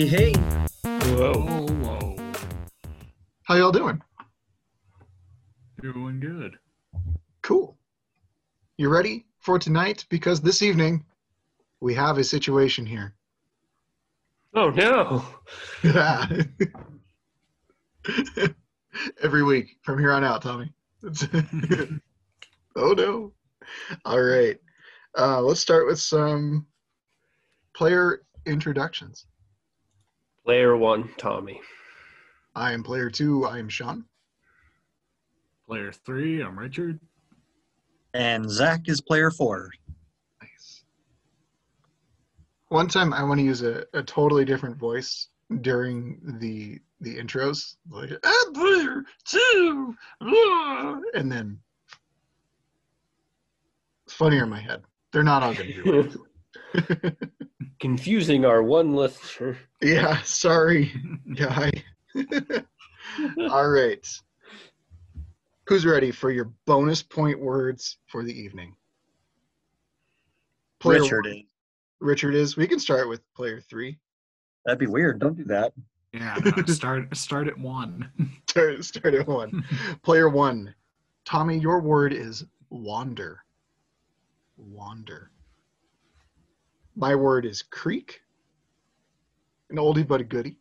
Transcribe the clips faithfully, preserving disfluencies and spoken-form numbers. Hey, hey. Whoa. Whoa, whoa. How y'all doing? Doing good. Cool. You ready for tonight? Because this evening, we have a situation here. Oh, no. Yeah. Every week from here on out, Tommy. Oh, no. All right. Uh, let's start with some player introductions. Player one, Tommy. I am player two. I am Sean. Player three, I'm Richard. And Zach is player four. Nice. One time I want to use a, a totally different voice during the the intros. Like, I'm player two. And then it's funnier in my head. They're not all going to do it. Confusing our one listener. Yeah, sorry, guy. All right. Who's ready for your bonus point words for the evening? Player Richard one. is. Richard is. We can start with player three. That'd be weird. Don't do that. Yeah, no, start start at one. Start, start at one. Player one. Tommy, your word is wander. Wander. My word is creek. An oldie but a goodie.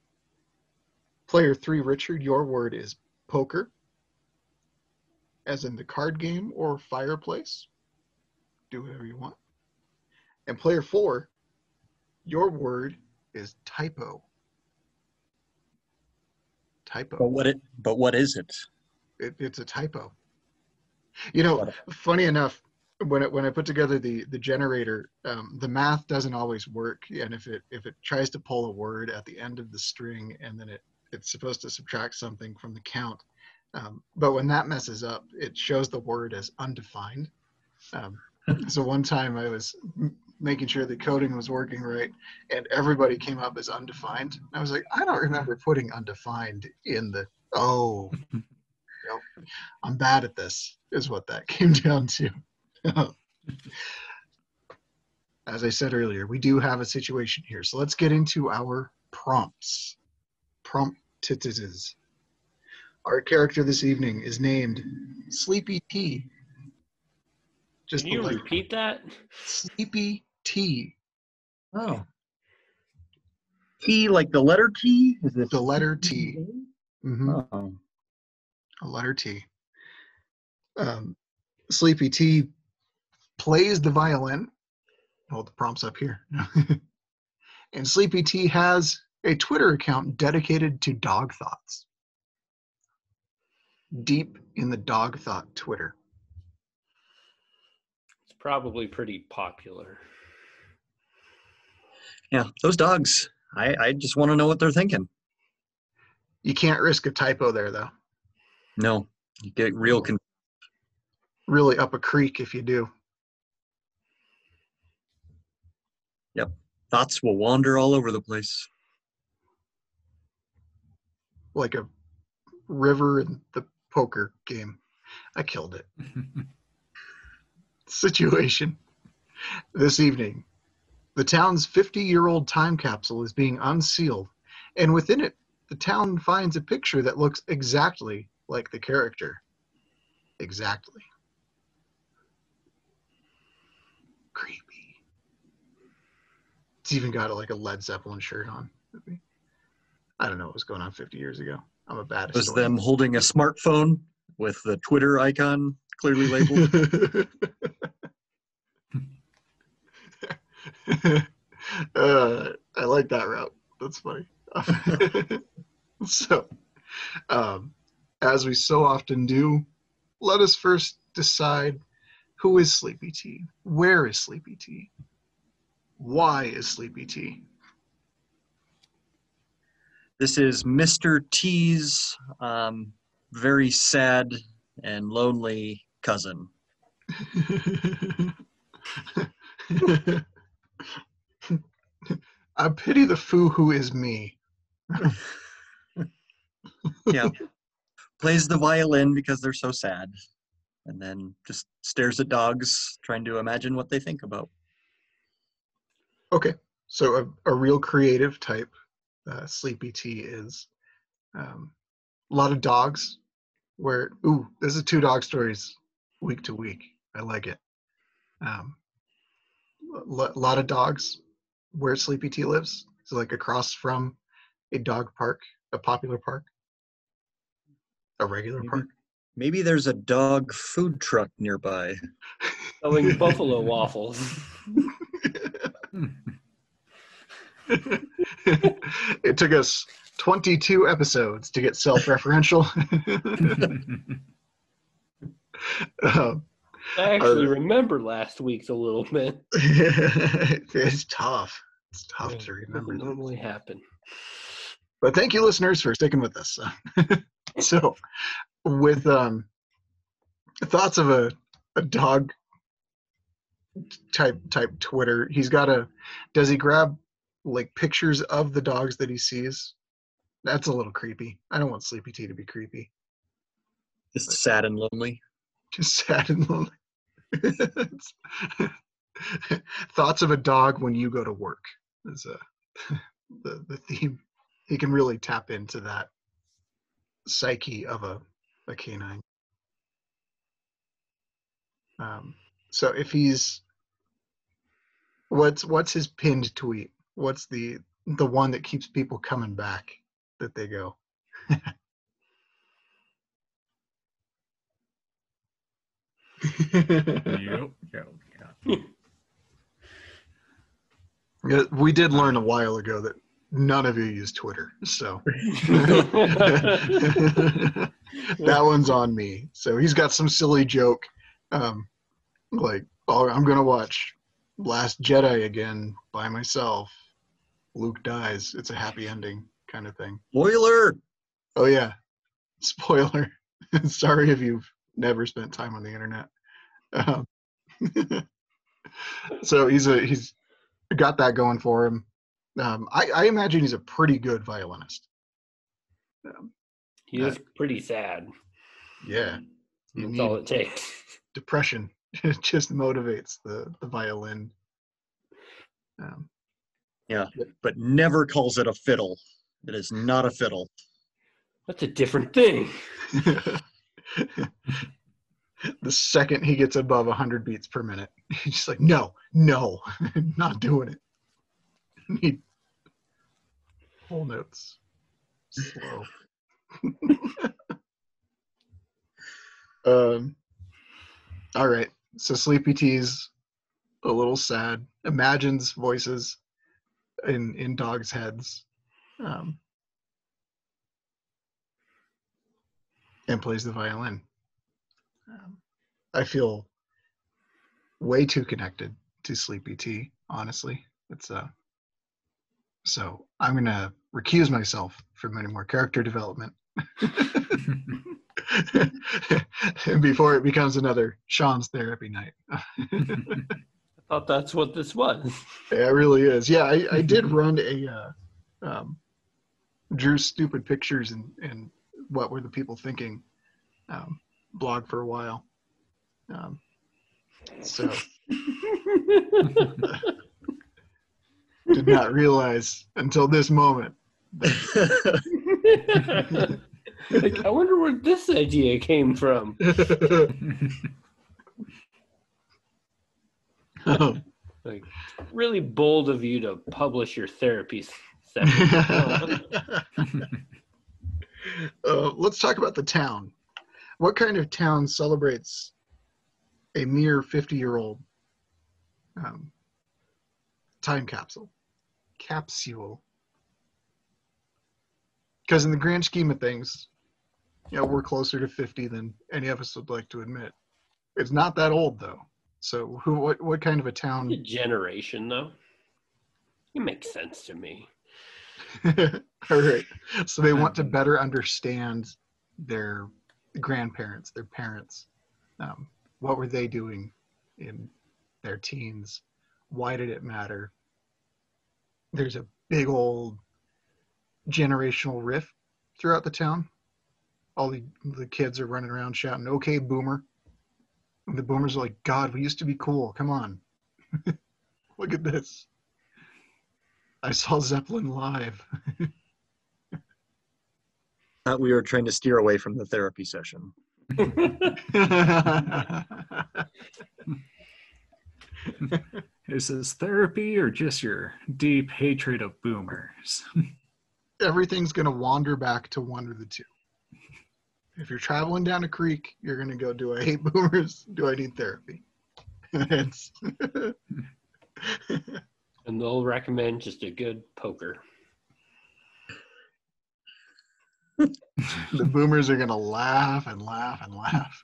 Player three, Richard, your word is poker. As in the card game or fireplace. Do whatever you want. And player four, your word is typo. Typo. But what it? But what is it? it it's a typo. You know, funny enough, when it, when I put together the the generator, um, the math doesn't always work. And if it if it tries to pull a word at the end of the string, and then it it's supposed to subtract something from the count. Um, but when that messes up, it shows the word as undefined. Um, so one time I was m- making sure the coding was working right, and everybody came up as undefined. I was like, I don't remember putting undefined in the, oh, you know, I'm bad at this, is what that came down to. As I said earlier, we do have a situation here. So let's get into our prompts. Promptitities. Our character this evening is named Sleepy T. Just Can you like, repeat that? Sleepy T. Oh. T like the letter T? Is it the letter T? Mm-hmm. Oh. A letter T. Um, Sleepy T plays the violin. Hold the prompts up here. And Sleepy T has a Twitter account dedicated to dog thoughts. Deep in the dog thought Twitter. It's probably pretty popular. Yeah, those dogs. I, I just want to know what they're thinking. You can't risk a typo there, though. No, you get real con- really up a creek if you do. Yep, thoughts will wander all over the place. Like a river and the poker game. I killed it. Situation. This evening, the town's fifty-year-old time capsule is being unsealed, and within it, the town finds a picture that looks exactly like the character. Exactly. Creepy. It's even got like a Led Zeppelin shirt on. I don't know what was going on fifty years ago. I'm a bad historian. It was them holding a smartphone with the Twitter icon clearly labeled. uh, I like that route. That's funny. So, um, as we so often do, let us first decide who is Sleepy T? Where is Sleepy T? Why is Sleepy T? This is Mister T's um, very sad and lonely cousin. I pity the foo who is me. Yeah. Plays the violin because they're so sad. And then just stares at dogs, trying to imagine what they think about. Okay. So a, a real creative type. uh, Sleepy Tea is. Um, a lot of dogs. Where ooh, this is two dog stories week to week. I like it. Um, a lot of dogs. Where Sleepy Tea lives, it's like across from a dog park, a popular park, a regular maybe, park. Maybe there's a dog food truck nearby selling buffalo waffles. It took us twenty-two episodes to get self-referential. um, I actually uh, remember last week's a little bit. It's tough. It's tough it to remember. Doesn't normally happen. But thank you, listeners, for sticking with us. So, with um, thoughts of a, a dog type type Twitter, he's got a. Does he grab like pictures of the dogs that he sees? That's a little creepy. I don't want Sleepy Tea to be creepy. Just sad and lonely. Just sad and lonely. Thoughts of a dog when you go to work is uh, the the theme. He can really tap into that psyche of a, a canine. Um, so if he's, what's what's his pinned tweet? What's the the one that keeps people coming back that they go? Yep, yep, yep. Yeah, we did learn a while ago that none of you use Twitter, so that one's on me. So he's got some silly joke, um, like, oh, I'm gonna watch Last Jedi again by myself. Luke dies. It's a happy ending kind of thing. Spoiler! Oh yeah, spoiler. Sorry if you've never spent time on the internet. Um, so he's a he's got that going for him. Um, I, I imagine he's a pretty good violinist. Um, he is uh, pretty sad. Yeah. That's all it takes. Depression. It just motivates the, the violin. Um, yeah, but never calls it a fiddle. It is not a fiddle. That's a different thing. The second he gets above one hundred beats per minute, he's just like, no, no, not doing it. Need whole notes. Slow. um, all right. So Sleepy Tea's a little sad. Imagines voices in, in dogs' heads. Um, and plays the violin. Um, I feel way too connected to Sleepy Tea, honestly. It's uh, so I'm going to recuse myself from any more character development before it becomes another Sean's therapy night. I thought that's what this was. Yeah, it really is. Yeah, I, I did run a uh, um, drew stupid pictures and, and what were the people thinking um, blog for a while. Um, so... Did not realize until this moment. Like, I wonder where this idea came from. Oh. Like, really bold of you to publish your therapy session. uh, let's talk about the town. What kind of town celebrates a mere fifty-year-old um, time capsule? Capsule. Because in the grand scheme of things, you know, we're closer to fifty than any of us would like to admit. It's not that old, though. So who, what, what kind of a town? A generation, though. It makes sense to me. All right. So they want to better understand their grandparents, their parents. Um, what were they doing in their teens? Why did it matter? There's a big old generational rift throughout the town. All the, the kids are running around shouting, okay, boomer. And the boomers are like, God, we used to be cool. Come on. Look at this. I saw Zeppelin live. Uh, we were trying to steer away from the therapy session. Is this therapy or just your deep hatred of boomers? Everything's going to wander back to one or the two. If you're traveling down a creek, you're going to go, do I hate boomers? Do I need therapy? It's And they'll recommend just a good poker. The boomers are going to laugh and laugh and laugh.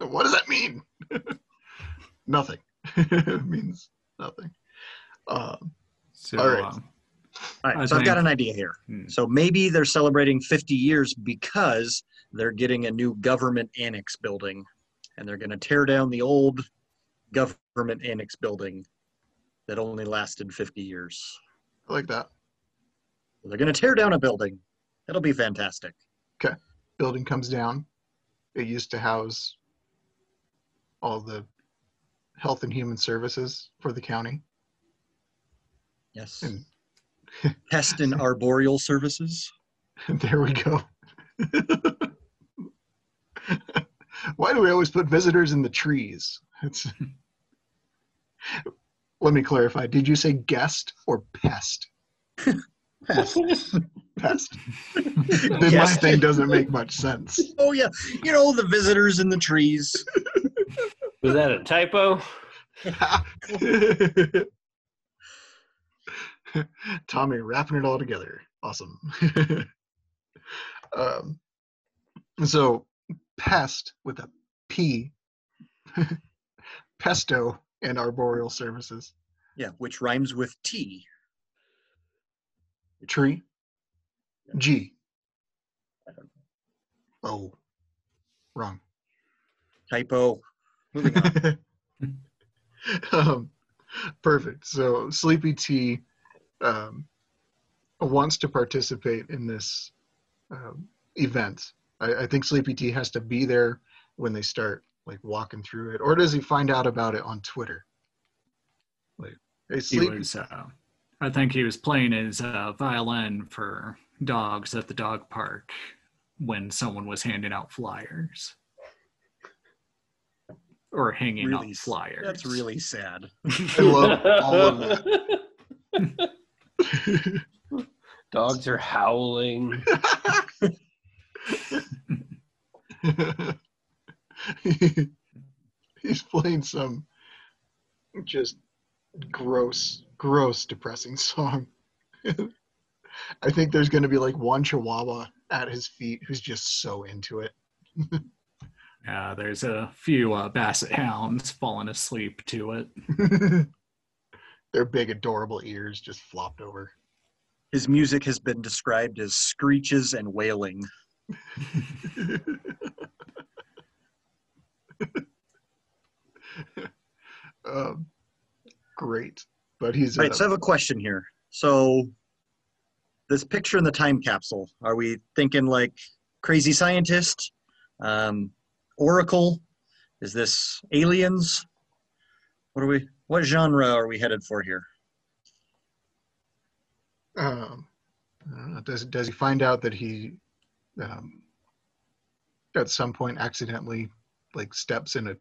What does that mean? Nothing. It means nothing. Um, so, all right. Um, all right. So I've got an idea here. Hmm. So maybe they're celebrating fifty years because they're getting a new government annex building, and they're going to tear down the old government annex building that only lasted fifty years. I like that. They're going to tear down a building. It'll be fantastic. Okay. Building comes down. It used to house all the health and human services for the county. Yes. And pest and arboreal services. There we go. Why do we always put visitors in the trees? It's... Let me clarify. Did you say guest or pest? Pest. Pest. Then my thing doesn't make much sense. Oh, yeah. You know, the visitors in the trees. Was that a typo? Tommy wrapping it all together. Awesome. um, so, pest with a P. Pesto and arboreal services. Yeah, which rhymes with T. Tree. G. I don't know. Oh, wrong. Typo. Moving on. um, perfect. So Sleepy T um, wants to participate in this um, event. I, I think Sleepy T has to be there when they start like walking through it, or does he find out about it on Twitter? Like, hey, Sleepy T. Uh, I think he was playing his uh, violin for dogs at the dog park when someone was handing out flyers. Or hanging really, up flyers. That's really sad. I love all of that. Dogs are howling. he, he's playing some just gross, gross, depressing song. I think there's going to be like one chihuahua at his feet who's just so into it. Uh, there's a few uh, basset hounds falling asleep to it. Their big, adorable ears just flopped over. His music has been described as screeches and wailing. um, great. But he's. All right, uh, so I have a question here. So, this picture in the time capsule, are we thinking like crazy scientist? Um, Oracle? Is this aliens? What are we, what genre are we headed for here? Um, I don't know. Does, does he find out that he um, at some point accidentally like steps in a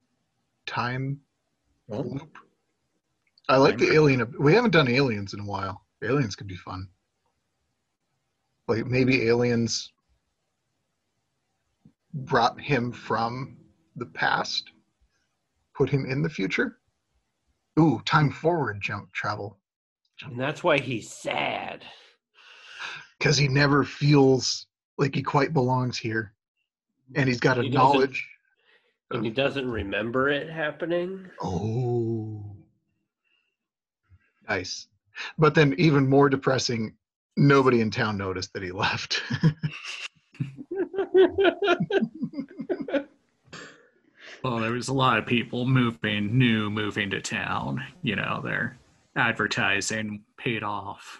time oh. loop? I like time the alien. We haven't done aliens in a while. Aliens could be fun. Like maybe aliens brought him from the past, put him in the future. Ooh, time forward jump travel. And that's why he's sad. Because he never feels like he quite belongs here. And he's got a he knowledge. Of, and he doesn't remember it happening. Oh. Nice. But then even more depressing, nobody in town noticed that he left. Well, there was a lot of people moving, new moving to town. You know, their advertising paid off.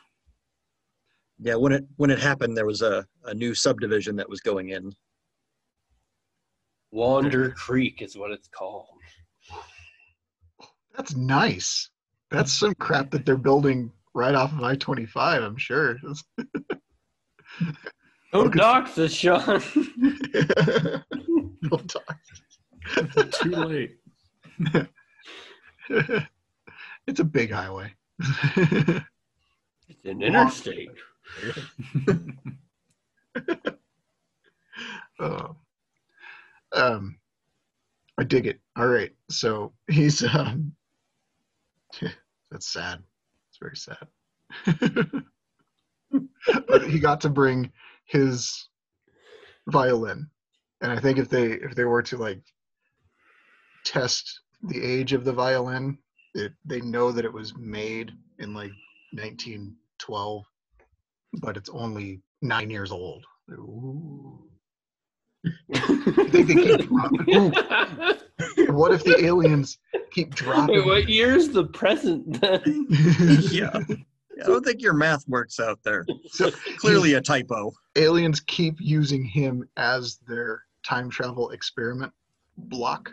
Yeah, when it when it happened, there was a, a new subdivision that was going in. Wander Creek is what it's called. That's nice. That's some crap that they're building right off of I twenty-five, I'm sure. Don't dox us, Sean. Don't dox us. Too late. It's a big highway. It's an interstate. Oh. Um, I dig it. All right. So he's, um, that's sad. It's very sad. But he got to bring his violin. And I think if they, if they were to like test the age of the violin, it, they know that it was made in like nineteen twelve, but it's only nine years old. Ooh. They, they keep dropping. What if the aliens keep dropping? Wait, what year is the present then? Yeah. I don't think your math works out there. So clearly a typo. Aliens keep using him as their time travel experiment block.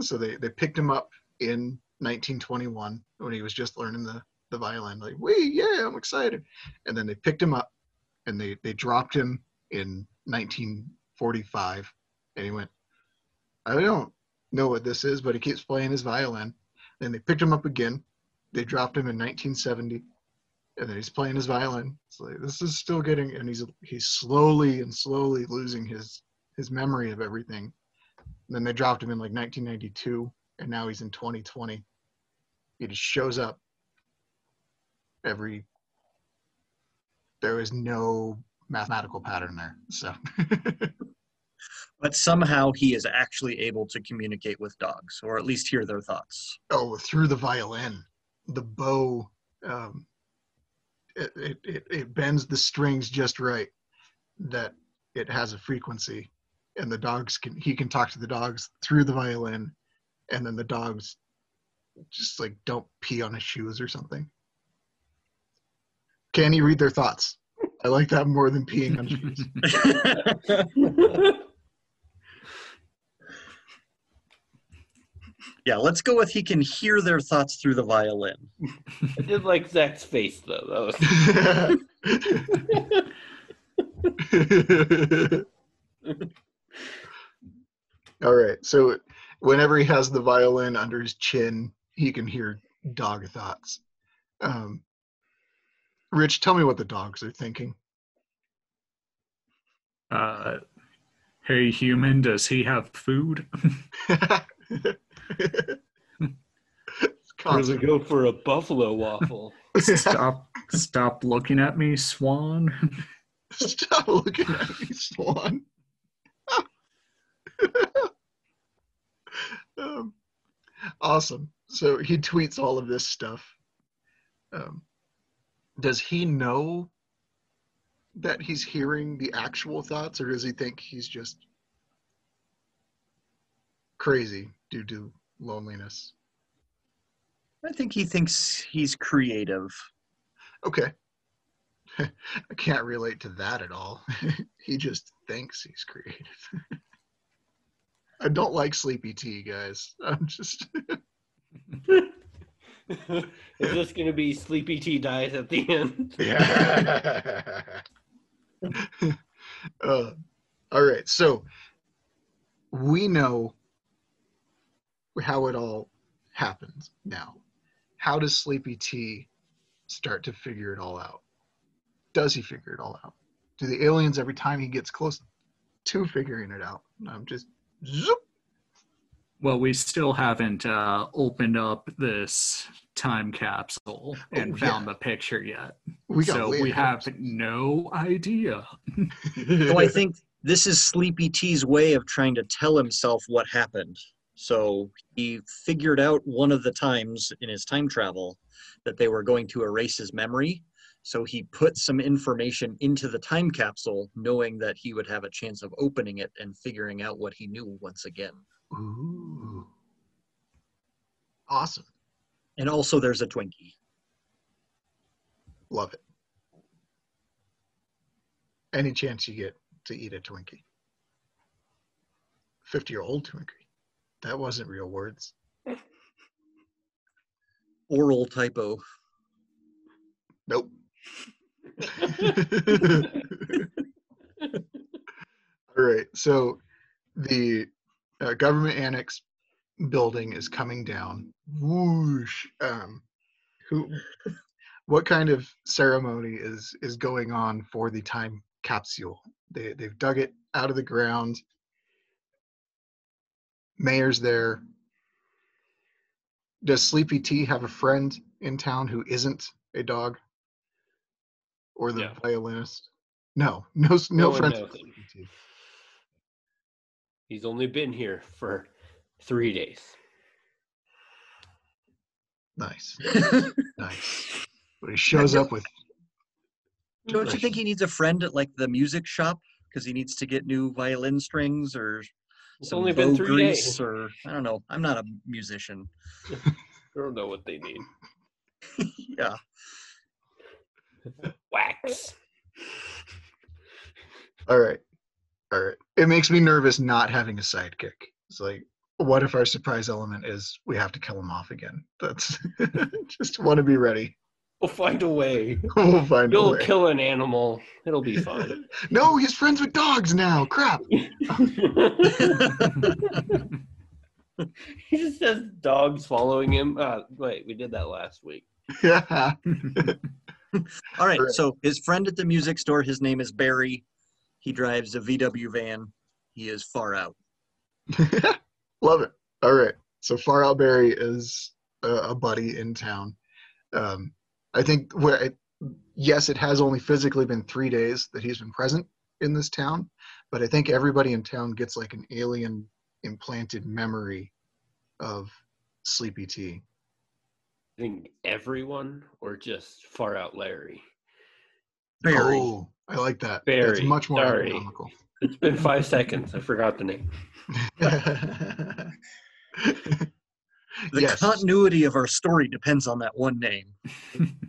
So they, they picked him up in nineteen twenty-one when he was just learning the, the violin. Like, wait, yeah, I'm excited. And then they picked him up and they, they dropped him in nineteen forty-five. And he went, I don't know what this is, but he keeps playing his violin. Then they picked him up again. They dropped him in nineteen seventy. And then he's playing his violin. It's like, this is still getting, and he's he's slowly and slowly losing his his memory of everything. And then they dropped him in like nineteen ninety-two, and now he's in twenty twenty. He just shows up every. There is no mathematical pattern there, so. But somehow he is actually able to communicate with dogs, or at least hear their thoughts. Oh, through the violin, the bow. Um, It, it, it, it bends the strings just right that it has a frequency, and the dogs can, he can talk to the dogs through the violin, and then the dogs just like don't pee on his shoes or something. Can he read their thoughts? I like that more than peeing on shoes. Yeah, let's go with he can hear their thoughts through the violin. I did like Zach's face, though. That was... All right, so whenever he has the violin under his chin, he can hear dog thoughts. Um, Rich, tell me what the dogs are thinking. Uh, hey, human, does he have food? Really go for a buffalo waffle. Stop! Stop looking at me, Swan. Stop looking at me, Swan. um, awesome. So he tweets all of this stuff. Um, does he know that he's hearing the actual thoughts, or does he think he's just crazy due to loneliness? I think he thinks he's creative. Okay. I can't relate to that at all. He just thinks he's creative. I don't like Sleepy Tea, guys. I'm just... Is this going to be Sleepy Tea dies at the end? Yeah. uh, all right. So we know how it all happens now. How does Sleepy T start to figure it all out? Does he figure it all out? Do the aliens, every time he gets close to figuring it out, I'm just... Zoop. Well, we still haven't uh, opened up this time capsule and oh, yeah. found the picture yet. We got so we have no idea. So I think this is Sleepy T's way of trying to tell himself what happened. So he figured out one of the times in his time travel that they were going to erase his memory. So he put some information into the time capsule, knowing that he would have a chance of opening it and figuring out what he knew once again. Ooh. Awesome. And also there's a Twinkie. Love it. Any chance you get to eat a Twinkie. fifty-year-old Twinkie. That wasn't real words. Oral typo. Nope. All right. So the uh, government annex building is coming down. Whoosh. Um, who? What kind of ceremony is is going on for the time capsule? They they've dug it out of the ground. Mayor's there. Does Sleepy T have a friend in town who isn't a dog? Or the yeah. violinist? No, no, no, no friends with Sleepy T. He's only been here for three days. Nice, nice. But he shows up with. Don't you think he needs a friend at like the music shop because he needs to get new violin strings or? It's only been three days. Or, I don't know. I'm not a musician. I don't know what they need. Yeah. Wax. All right. All right. It makes me nervous not having a sidekick. It's like, what if our surprise element is we have to kill him off again? That's just want to be ready. We'll find a way. We'll find You'll a way. You'll kill an animal. It'll be fine. No, he's friends with dogs now. Crap. He just has dogs following him. Uh, wait, we did that last week. Yeah. All right, so his friend at the music store, his name is Barry. He drives a V W van. He is far out. Love it. All right, so Far Out Barry is a, a buddy in town. Um, I think, where it, yes, it has only physically been three days that he's been present in this town, but I think everybody in town gets like an alien implanted memory of Sleepy T. I think everyone or just Far Out Larry? Barry. Oh, I like that. Barry. It's much more Sorry. economical. It's been five seconds. I forgot the name. The yes. continuity of our story depends on that one name.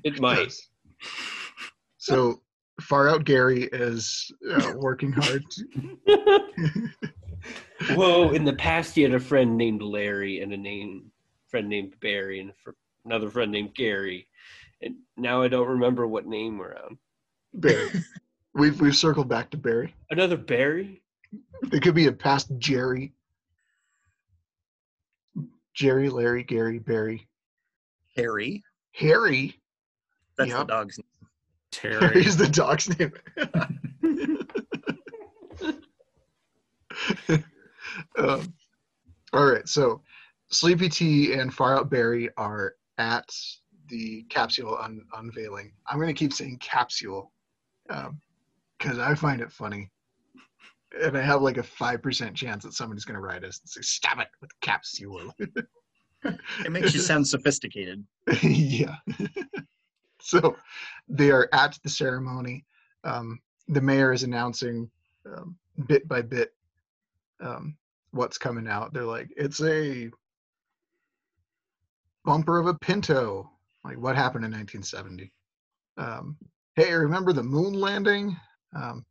It might. So, Far Out Gary is uh, working hard. Whoa, in the past he had a friend named Larry and a name friend named Barry and for, another friend named Gary. And now I don't remember what name we're on. Barry. We've, we've circled back to Barry. Another Barry? It could be a past Jerry. Jerry, Larry, Gary, Barry. Harry. Harry? That's yep. the dog's name. Terry. Harry's the dog's name. um, all right, so Sleepy T and Far Out Barry are at the capsule un- unveiling. I'm going to keep saying capsule because um, I find it funny. And I have like a five percent chance that somebody's going to write us and say, stab it with capsule. It makes you sound sophisticated. Yeah. So they are at the ceremony. Um, the mayor is announcing um, bit by bit um, what's coming out. They're like, it's a bumper of a Pinto. Like, what happened in nineteen seventy? Um, hey, remember the moon landing? Um,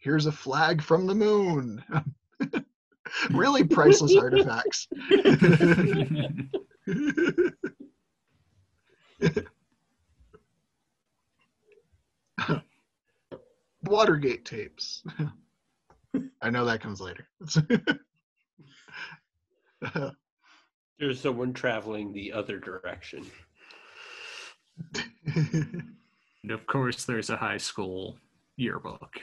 Here's a flag from the moon. Really priceless artifacts. Watergate tapes. I know that comes later. There's someone traveling the other direction. And of course, there's a high school yearbook.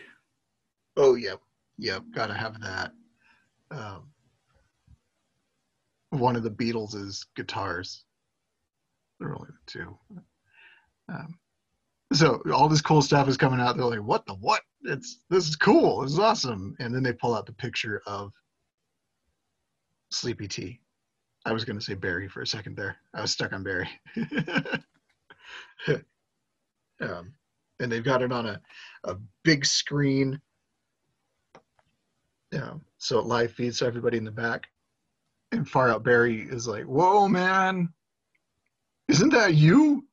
Oh, yep, yep, gotta have that. Um, one of the Beatles' guitars. There are only two. Um, so all this cool stuff is coming out. They're like, what the what? It's This is cool, this is awesome. And then they pull out the picture of Sleepy T. I was gonna say Barry for a second there. I was stuck on Barry. um, and they've got it on a, a big screen. Yeah, so it live feeds to everybody in the back. And Far Out Barry is like, whoa, man, isn't that you?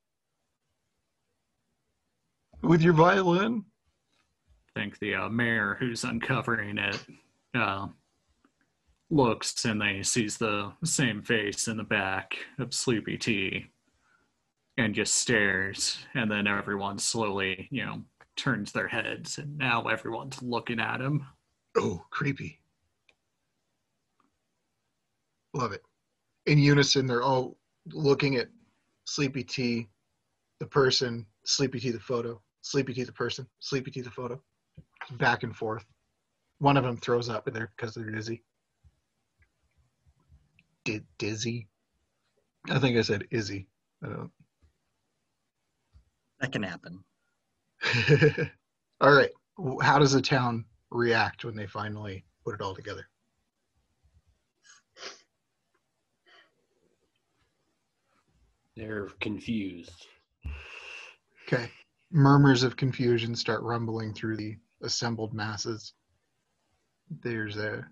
With your violin? I think the uh, mayor who's uncovering it uh, looks and they sees the same face in the back of Sleepy T. and just stares, and then everyone slowly, you know, turns their heads, and now everyone's looking at him. Oh, creepy. Love it. In unison, they're all looking at Sleepy T, the person, Sleepy T, the photo, Sleepy T, the person, Sleepy T, the photo, back and forth. One of them throws up in there because they're dizzy. Did dizzy? I think I said Izzy. I don't. That can happen. All right. How does the town react when they finally put it all together? They're confused. Okay. Murmurs of confusion start rumbling through the assembled masses. There's a...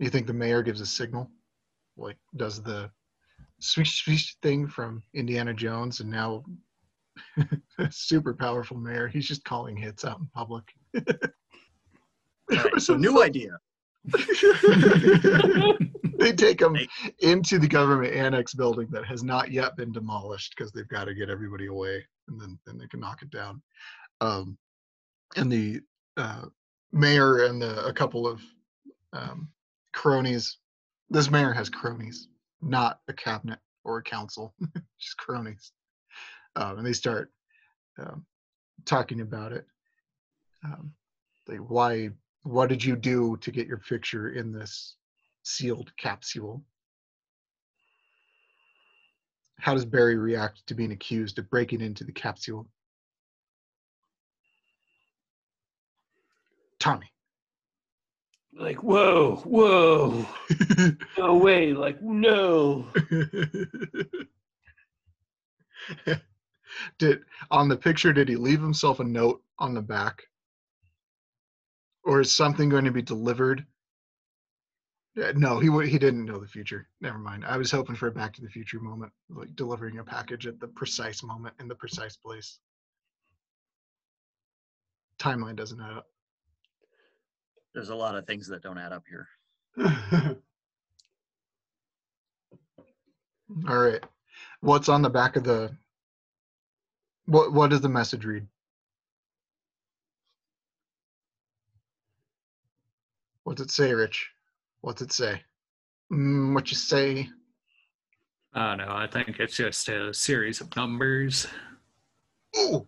You think the mayor gives a signal? Like, does the swish swish thing from Indiana Jones, and now super powerful mayor, he's just calling hits out in public. Right, so new idea. They take them into the government annex building that has not yet been demolished because they've got to get everybody away, and then, then they can knock it down. Um, and the uh, mayor and the, a couple of um, cronies. This mayor has cronies, not a cabinet or a council, just cronies. Um, and they start um, talking about it. Um, like, why? What did you do to get your picture in this sealed capsule? How does Barry react to being accused of breaking into the capsule? Tommy. Like, whoa, whoa. No way, like, no. Did, on the picture, did he leave himself a note on the back? Or is something going to be delivered? No, he he didn't know the future. Never mind. I was hoping for a Back to the Future moment, like delivering a package at the precise moment in the precise place. Timeline doesn't add up. There's a lot of things that don't add up here. All right. What's on the back of the... What, what does the message read? What's it say, Rich? What's it say? Mm, what you say? I don't know. I think it's just a series of numbers. Ooh!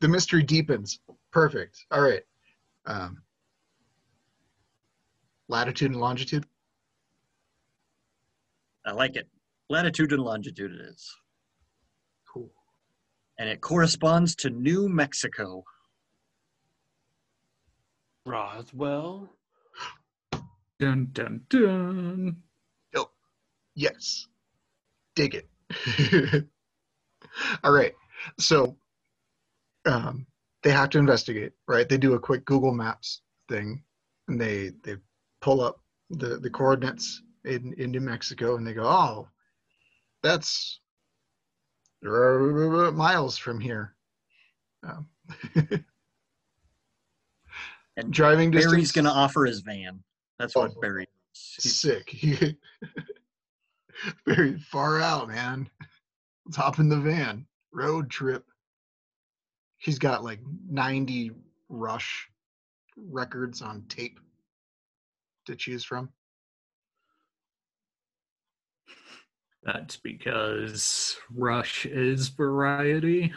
The mystery deepens. Perfect. All right. Um, latitude and longitude? I like it. Latitude and longitude it is. Cool. And it corresponds to New Mexico. Roswell? Dun, dun, dun. Oh, yes. Dig it. All right. So um, they have to investigate, right? They do a quick Google Maps thing, and they, they pull up the, the coordinates in, in New Mexico, and they go, oh, that's miles from here. Um, and driving distance. Barry's going to offer his van. That's what oh, Barry is. Sick. Barry, far out, man. Let's hop in the van. Road trip. He's got like ninety Rush records on tape to choose from. That's because Rush is variety.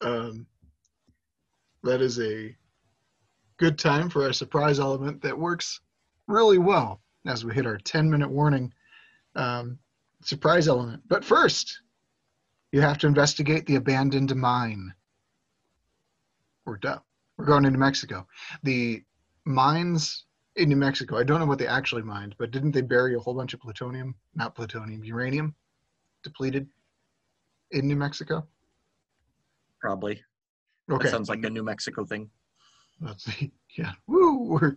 Um, that is a good time for our surprise element that works really well as we hit our ten minute warning. Um, surprise element. But first, you have to investigate the abandoned mine. We're done. We're going to New Mexico. The mines in New Mexico, I don't know what they actually mined, but didn't they bury a whole bunch of plutonium? Not plutonium, uranium depleted in New Mexico? Probably. Okay. That sounds like a New Mexico thing. Let's see. Yeah. Woo! We're,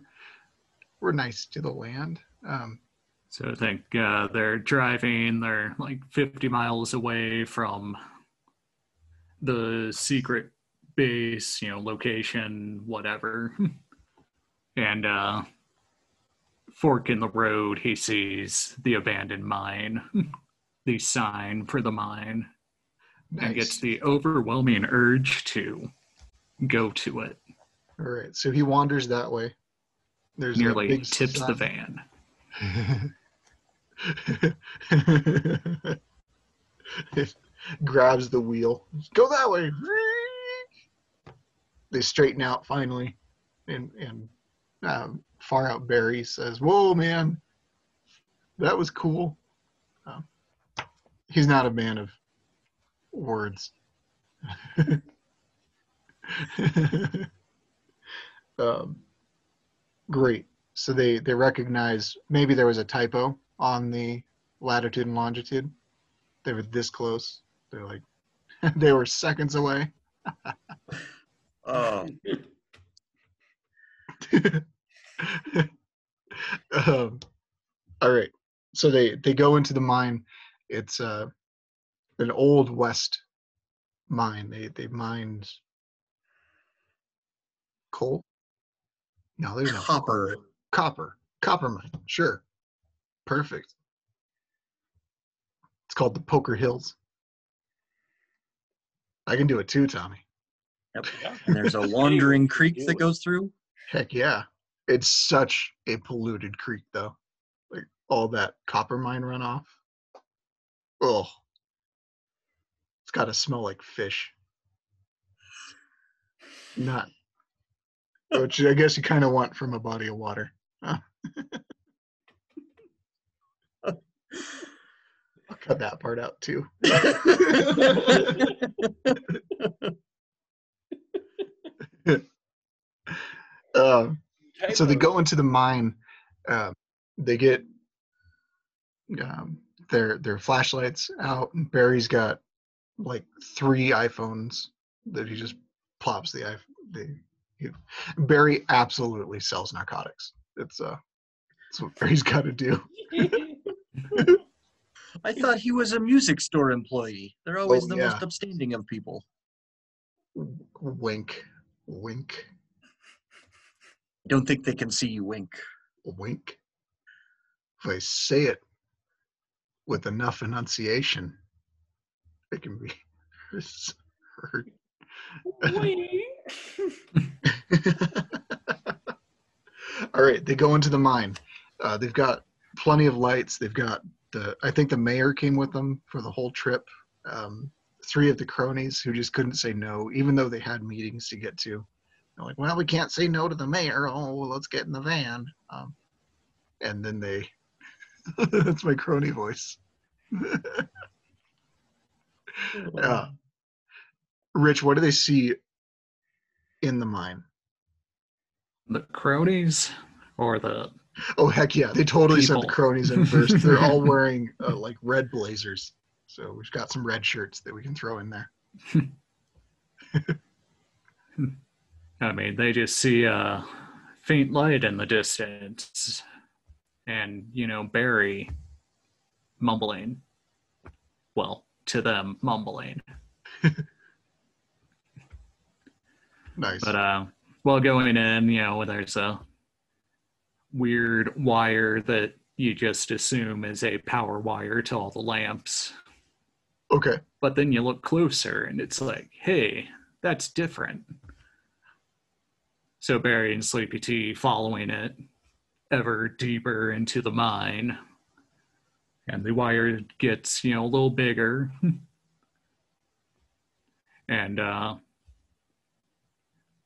we're nice to the land. Um, so I think uh, they're driving. They're like fifty miles away from the secret base, you know, location, whatever. and uh, fork in the road, he sees the abandoned mine, the sign for the mine, nice. And gets the overwhelming urge to go to it. All right, so he wanders that way. There's nearly big tips sign. The van. Grabs the wheel. Go that way. They straighten out finally, and and um, far out Barry says, "Whoa, man, that was cool." Um, he's not a man of words. um, great. So they they recognize maybe there was a typo on the latitude and longitude. They were this close. They're like, they were seconds away. Oh. um, all right. So they, they go into the mine. It's uh, an old West mine. They they mined coal. No, there's copper. No copper. Copper mine. Sure. Perfect. It's called the Poker Hills. I can do it too, Tommy. Yep. And there's a wandering creek that goes through. Heck yeah. It's such a polluted creek, though. Like all that copper mine runoff. Oh. It's got to smell like fish. Not. Which I guess you kind of want from a body of water. Huh? I'll cut that part out too. uh, so they go into the mine. Uh, they get um, their their flashlights out. Barry's got like three iPhones that he just plops the the. He, Barry absolutely sells narcotics. It's uh, it's what Barry's got to do. I thought he was a music store employee. They're always oh, the yeah. most upstanding of people. Wink. Wink. I don't think they can see you wink. Wink. If I say it with enough enunciation, it can be heard. All right, they go into the mine. Uh, they've got plenty of lights. They've got The, I think the mayor came with them for the whole trip. Um, three of the cronies who just couldn't say no, even though they had meetings to get to. They're like, well, we can't say no to the mayor. Oh, well, let's get in the van. Um, and then they, that's my crony voice. uh, Rich, what do they see in the mine? The cronies or the... Oh, heck yeah. They totally People. Said the cronies in first. They're all wearing, uh, like, red blazers. So we've got some red shirts that we can throw in there. I mean, they just see a faint light in the distance. And, you know, Barry mumbling. Well, to them, mumbling. Nice. But uh, while going in, you know, there's a weird wire that you just assume is a power wire to all the lamps. Okay. But then you look closer and it's like, hey, that's different. So Barry and Sleepy T following it ever deeper into the mine. And the wire gets, you know, a little bigger. and uh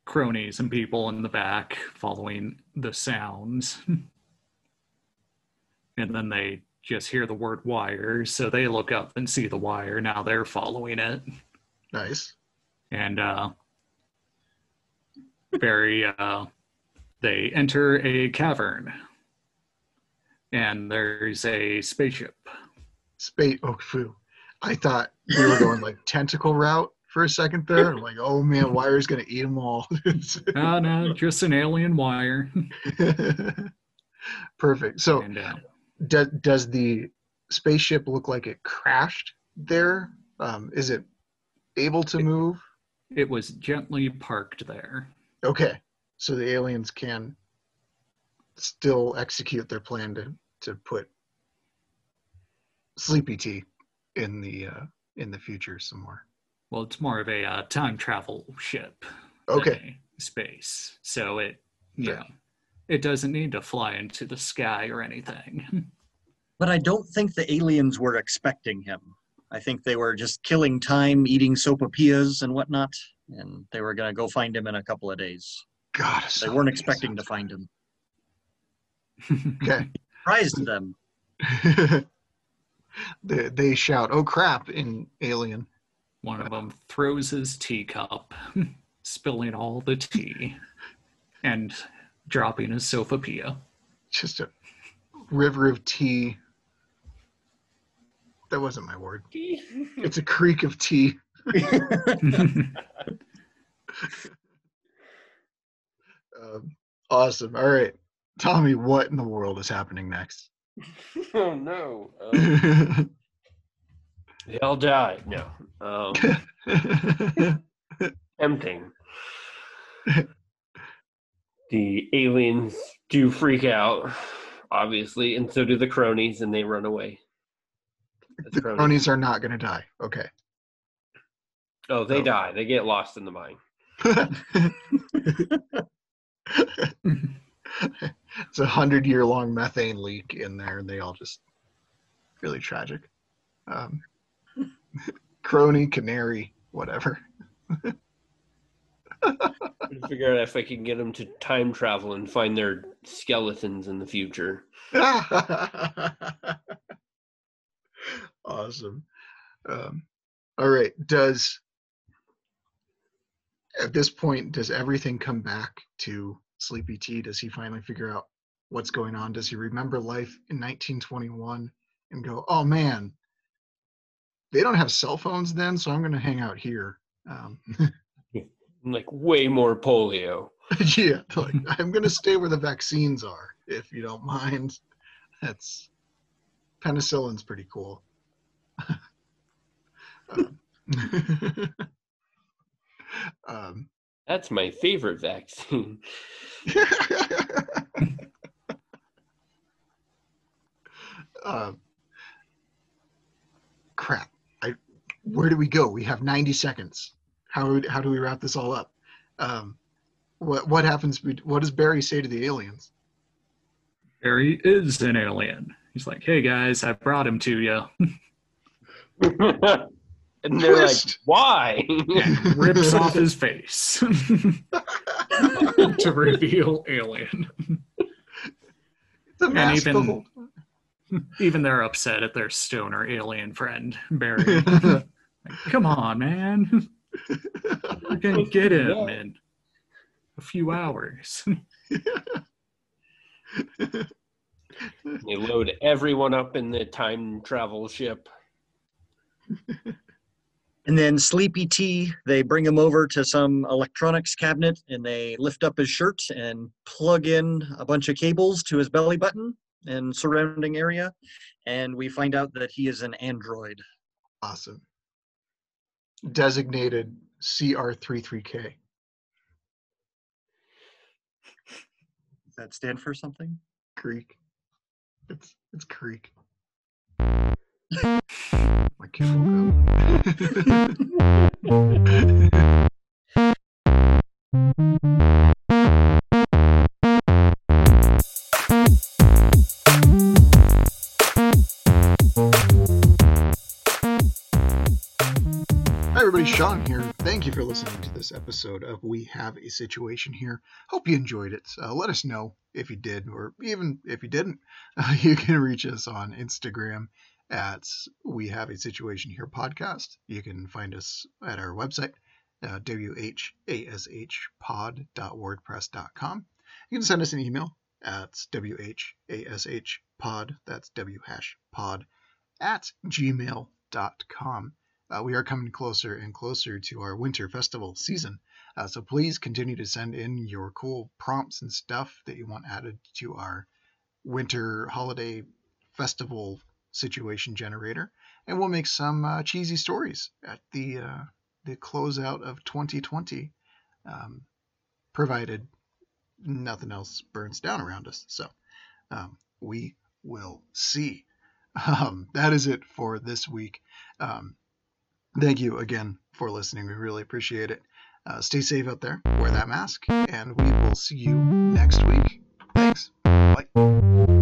cronies and people in the back following the sounds. And then they just hear the word wire, so they look up and see the wire. Now they're following it. Nice. And uh, Barry, uh, they enter a cavern. And there's a spaceship. Space, oh, phew. I thought we were going like tentacle route. For a second there, I'm like, oh man, wire's gonna eat them all. No, no, just an alien wire. Perfect. So, and, uh, does does the spaceship look like it crashed there? Um, is it able to it, move? It was gently parked there. Okay, so the aliens can still execute their plan to to put Sleepy Tea in the uh, in the future some more. Well, it's more of a uh, time travel ship. Okay. Space, so it yeah, yeah, it doesn't need to fly into the sky or anything. But I don't think the aliens were expecting him. I think they were just killing time, eating sopapillas and whatnot, and they were going to go find him in a couple of days. God, they weren't expecting to find him. Okay. Surprised them. they, they shout, "Oh crap!" in alien. One of them throws his teacup, spilling all the tea, and dropping his sopapilla. Just a river of tea. That wasn't my word. It's a creek of tea. um, awesome. All right. Tommy, what in the world is happening next? Oh, no. Um, they all die. No. Um, tempting. The aliens do freak out, obviously, and so do the cronies, and they run away. The cronies, cronies are not going to die. Okay. Oh, they oh. die. They get lost in the mine. It's a hundred-year-long methane leak in there, and they all just really tragic. Um, crony, canary, whatever. Figure out if I can get them to time travel and find their skeletons in the future. Awesome. Um, all right. Does, at this point, does everything come back to Sleepy Tea? Does he finally figure out what's going on? Does he remember life in nineteen twenty-one and go, oh, man, they don't have cell phones then, so I'm going to hang out here. Um, like way more polio. Yeah. Like, I'm going to stay where the vaccines are, if you don't mind. That's... Penicillin's pretty cool. um, um, That's my favorite vaccine. uh, crap! I, where do we go? We have ninety seconds. How how do we wrap this all up? Um, what what happens? What does Barry say to the aliens? Barry is an alien. He's like, hey, guys, I brought him to you. And they're Twist. Like, why? And rips off his face to reveal alien. The and even, even they're upset at their stoner alien friend, Barry. Like, come on, man. We're going to get him yeah. in a few hours. They load everyone up in the time travel ship. And then Sleepy Tea, they bring him over to some electronics cabinet and they lift up his shirt and plug in a bunch of cables to his belly button and surrounding area. And we find out that he is an android. Awesome. Designated C R thirty-three K. Does that stand for something? Creek. It's it's Creek. My kid will go. Hi everybody, Sean here. Thank you for listening to this episode of We Have a Situation Here. Hope you enjoyed it. Uh, let us know if you did, or even if you didn't. Uh, you can reach us on Instagram at We Have a Situation Here Podcast. You can find us at our website, uh, w h a s h pod dot wordpress dot com. You can send us an email at w h a s h pod, that's w-hash-pod, at gmail dot com. Uh, we are coming closer and closer to our winter festival season, uh, so please continue to send in your cool prompts and stuff that you want added to our winter holiday festival situation generator, and we'll make some uh, cheesy stories at the uh, the closeout of twenty twenty, um, provided nothing else burns down around us. So um, we will see. Um, that is it for this week. Um, thank you again for listening. We really appreciate it. Uh, stay safe out there, wear that mask, and we will see you next week. Thanks. Bye.